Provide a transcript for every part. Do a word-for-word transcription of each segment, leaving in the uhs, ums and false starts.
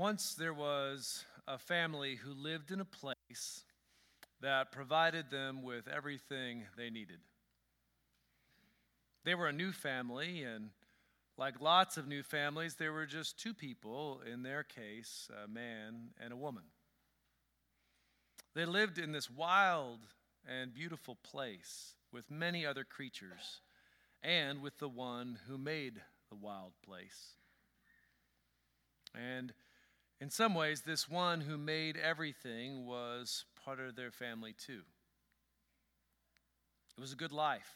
Once there was a family who lived in a place that provided them with everything they needed. They were a new family, and like lots of new families, there were just two people, in their case, a man and a woman. They lived in this wild and beautiful place with many other creatures and with the one who made the wild place. And in some ways, this one who made everything was part of their family too. It was a good life.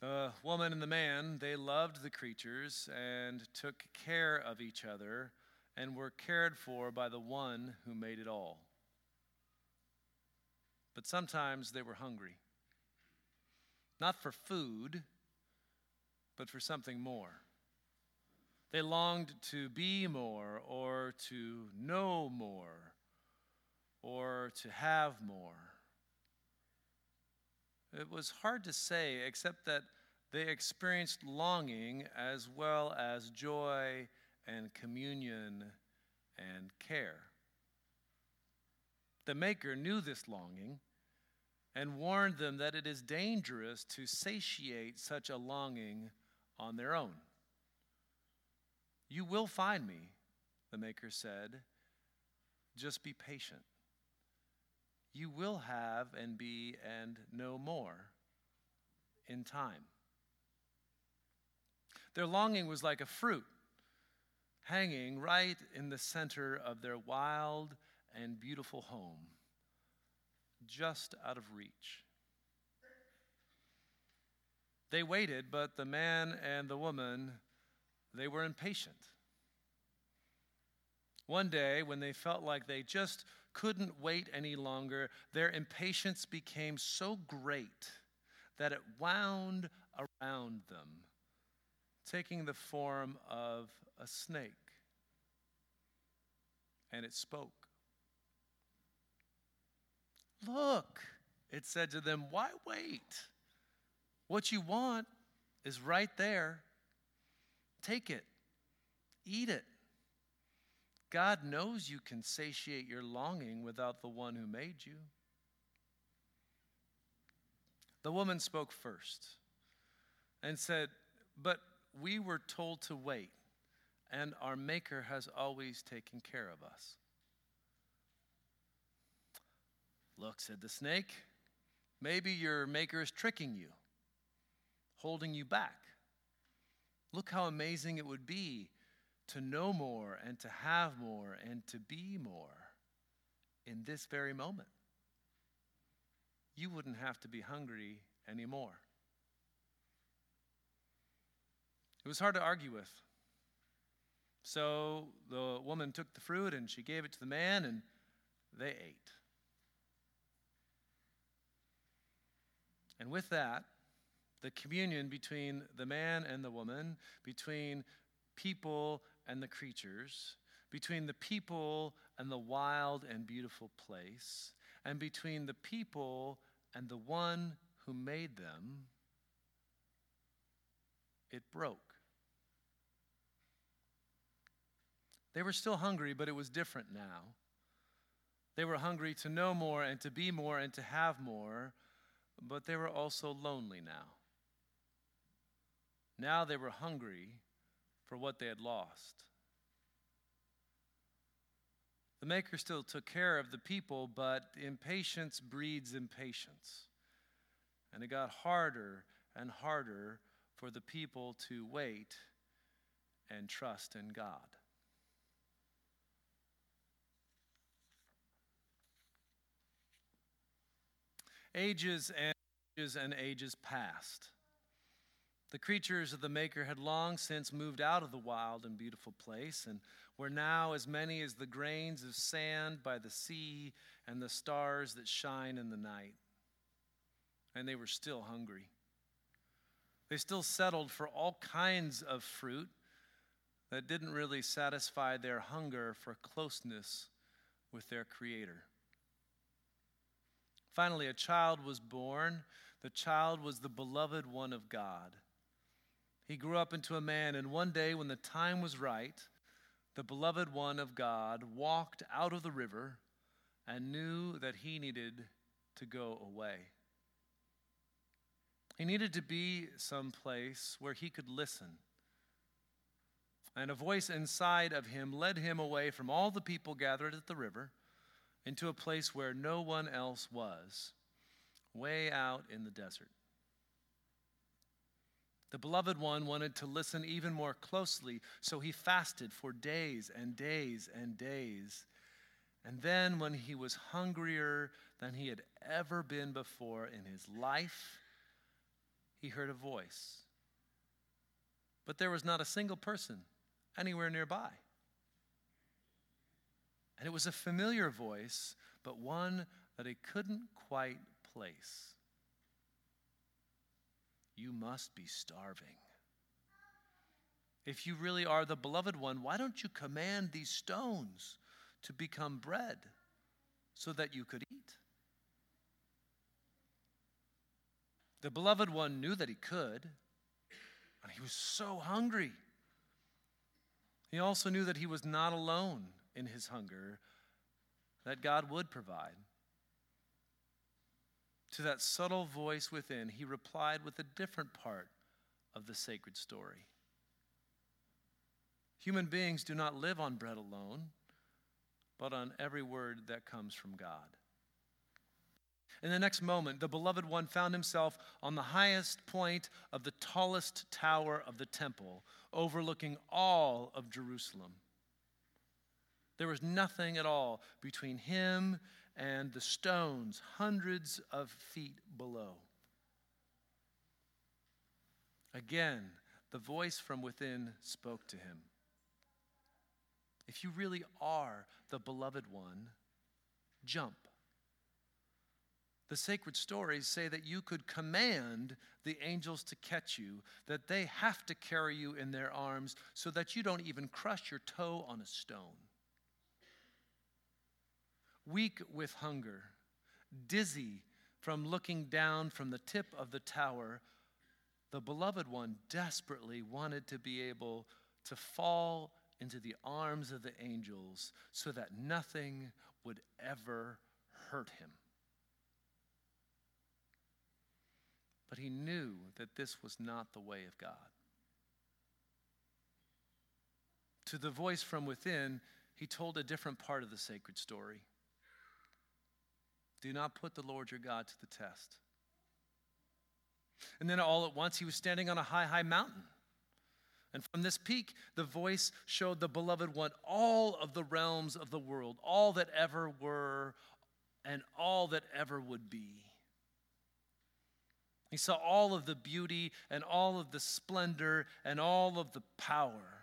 The woman and the man, they loved the creatures and took care of each other and were cared for by the one who made it all. But sometimes they were hungry, not for food, but for something more. They longed to be more or to know more or to have more. It was hard to say, except that they experienced longing as well as joy and communion and care. The Maker knew this longing and warned them that it is dangerous to satiate such a longing on their own. You will find me, the Maker said. Just be patient. You will have and be and know more in time. Their longing was like a fruit hanging right in the center of their wild and beautiful home, just out of reach. They waited, but the man and the woman, they were impatient. One day, when they felt like they just couldn't wait any longer, their impatience became so great that it wound around them, taking the form of a snake. And it spoke. Look, it said to them, why wait? What you want is right there. Take it, eat it. God knows you can satiate your longing without the one who made you. The woman spoke first and said, but we were told to wait, and our Maker has always taken care of us. Look, said the snake, maybe your Maker is tricking you, holding you back. Look how amazing it would be to know more and to have more and to be more in this very moment. You wouldn't have to be hungry anymore. It was hard to argue with. So the woman took the fruit and she gave it to the man, and they ate. And with that, the communion between the man and the woman, between people and the creatures, between the people and the wild and beautiful place, and between the people and the one who made them, it broke. They were still hungry, but it was different now. They were hungry to know more and to be more and to have more, but they were also lonely now. Now they were hungry for what they had lost. The Maker still took care of the people, but impatience breeds impatience. And it got harder and harder for the people to wait and trust in God. Ages and ages and ages passed. The creatures of the Maker had long since moved out of the wild and beautiful place and were now as many as the grains of sand by the sea and the stars that shine in the night. And they were still hungry. They still settled for all kinds of fruit that didn't really satisfy their hunger for closeness with their Creator. Finally, a child was born. The child was the beloved one of God. He grew up into a man, and one day when the time was right, the beloved one of God, walked out of the river and knew that he needed to go away. He needed to be someplace where he could listen. And a voice inside of him led him away from all the people gathered at the river into a place where no one else was, way out in the desert. The beloved one wanted to listen even more closely, so he fasted for days and days and days. And then when he was hungrier than he had ever been before in his life, he heard a voice. But there was not a single person anywhere nearby. And it was a familiar voice, but one that he couldn't quite place. You must be starving. If you really are the beloved one, why don't you command these stones to become bread so that you could eat? The beloved one knew that he could, and he was so hungry. He also knew that he was not alone in his hunger, that God would provide. To that subtle voice within, he replied with a different part of the sacred story. Human beings do not live on bread alone, but on every word that comes from God. In the next moment, the beloved one found himself on the highest point of the tallest tower of the temple, overlooking all of Jerusalem. There was nothing at all between him and the stones, hundreds of feet below. Again, the voice from within spoke to him. If you really are the beloved one, jump. The sacred stories say that you could command the angels to catch you, that they have to carry you in their arms so that you don't even crush your toe on a stone. Weak with hunger, dizzy from looking down from the tip of the tower, the beloved one desperately wanted to be able to fall into the arms of the angels so that nothing would ever hurt him. But he knew that this was not the way of God. To the voice from within, he told a different part of the sacred story. Do not put the Lord your God to the test. And then all at once, he was standing on a high, high mountain. And from this peak, the voice showed the beloved one all of the realms of the world, all that ever were and all that ever would be. He saw all of the beauty and all of the splendor and all of the power.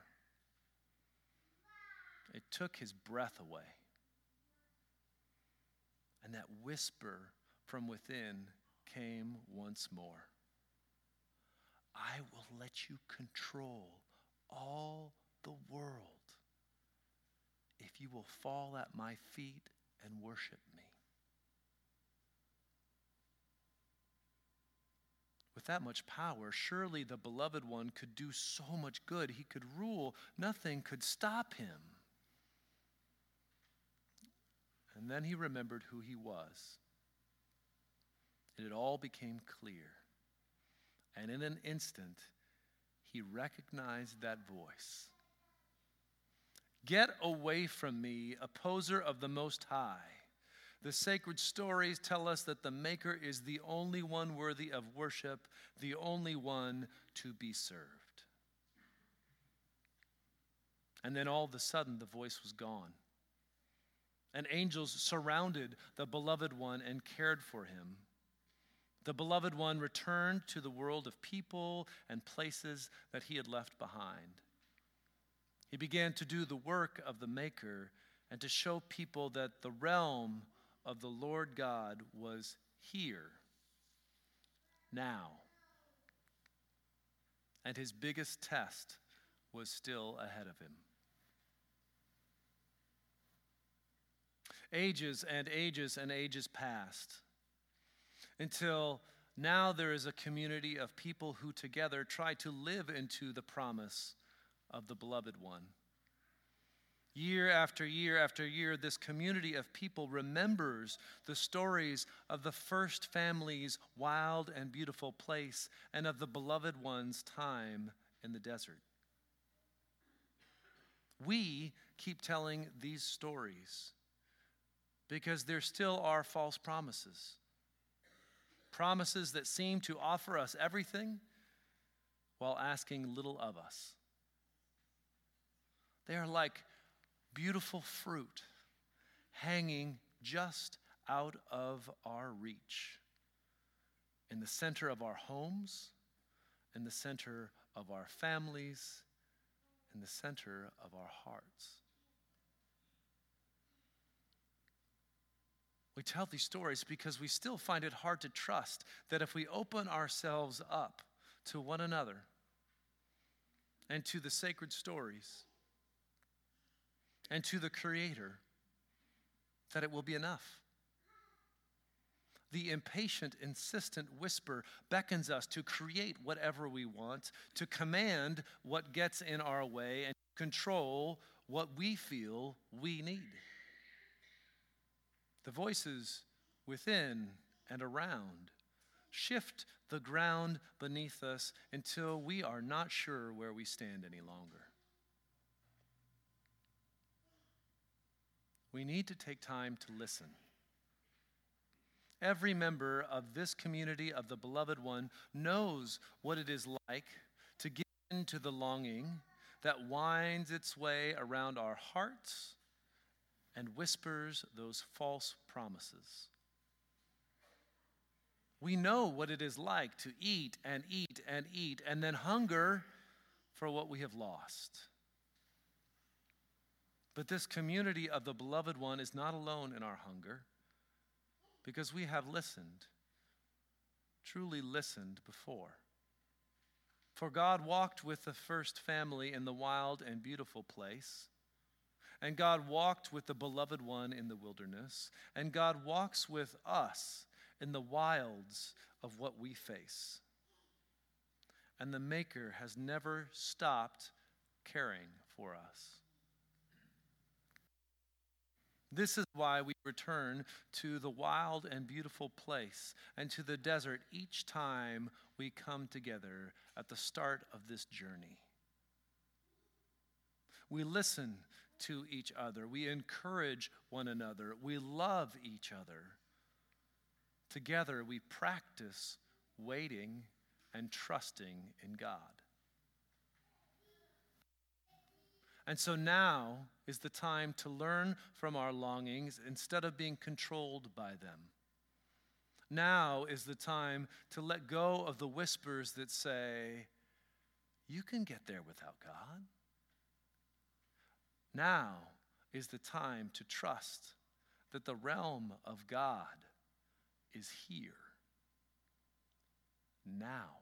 It took his breath away. And that whisper from within came once more. I will let you control all the world if you will fall at my feet and worship me. With that much power, surely the beloved one could do so much good. He could rule. Nothing could stop him. And then he remembered who he was. And it all became clear. And in an instant, he recognized that voice. Get away from me, opposer of the Most High. The sacred stories tell us that the Maker is the only one worthy of worship, the only one to be served. And then all of a sudden, the voice was gone. And angels surrounded the beloved one and cared for him. The beloved one returned to the world of people and places that he had left behind. He began to do the work of the Maker and to show people that the realm of the Lord God was here, now. And his biggest test was still ahead of him. Ages and ages and ages passed until now there is a community of people who together try to live into the promise of the beloved one. Year after year after year, this community of people remembers the stories of the first family's wild and beautiful place and of the beloved one's time in the desert. We keep telling these stories because there still are false promises. Promises that seem to offer us everything while asking little of us. They are like beautiful fruit hanging just out of our reach, in the center of our homes, in the center of our families, in the center of our hearts. We tell these stories because we still find it hard to trust that if we open ourselves up to one another and to the sacred stories and to the Creator, that it will be enough. The impatient, insistent whisper beckons us to create whatever we want, to command what gets in our way, and control what we feel we need. The voices within and around shift the ground beneath us until we are not sure where we stand any longer. We need to take time to listen. Every member of this community of the Beloved One knows what it is like to give in to the longing that winds its way around our hearts and whispers those false promises. We know what it is like to eat and eat and eat and then hunger for what we have lost. But this community of the Beloved One is not alone in our hunger, because we have listened, truly listened before. For God walked with the first family in the wild and beautiful place, and God walked with the Beloved One in the wilderness, and God walks with us in the wilds of what we face. And the Maker has never stopped caring for us. This is why we return to the wild and beautiful place and to the desert each time we come together at the start of this journey. We listen to each other. We encourage one another. We love each other. Together we practice waiting and trusting in God. And so now is the time to learn from our longings instead of being controlled by them. Now is the time to let go of the whispers that say, you can get there without God. Now is the time to trust that the realm of God is here now.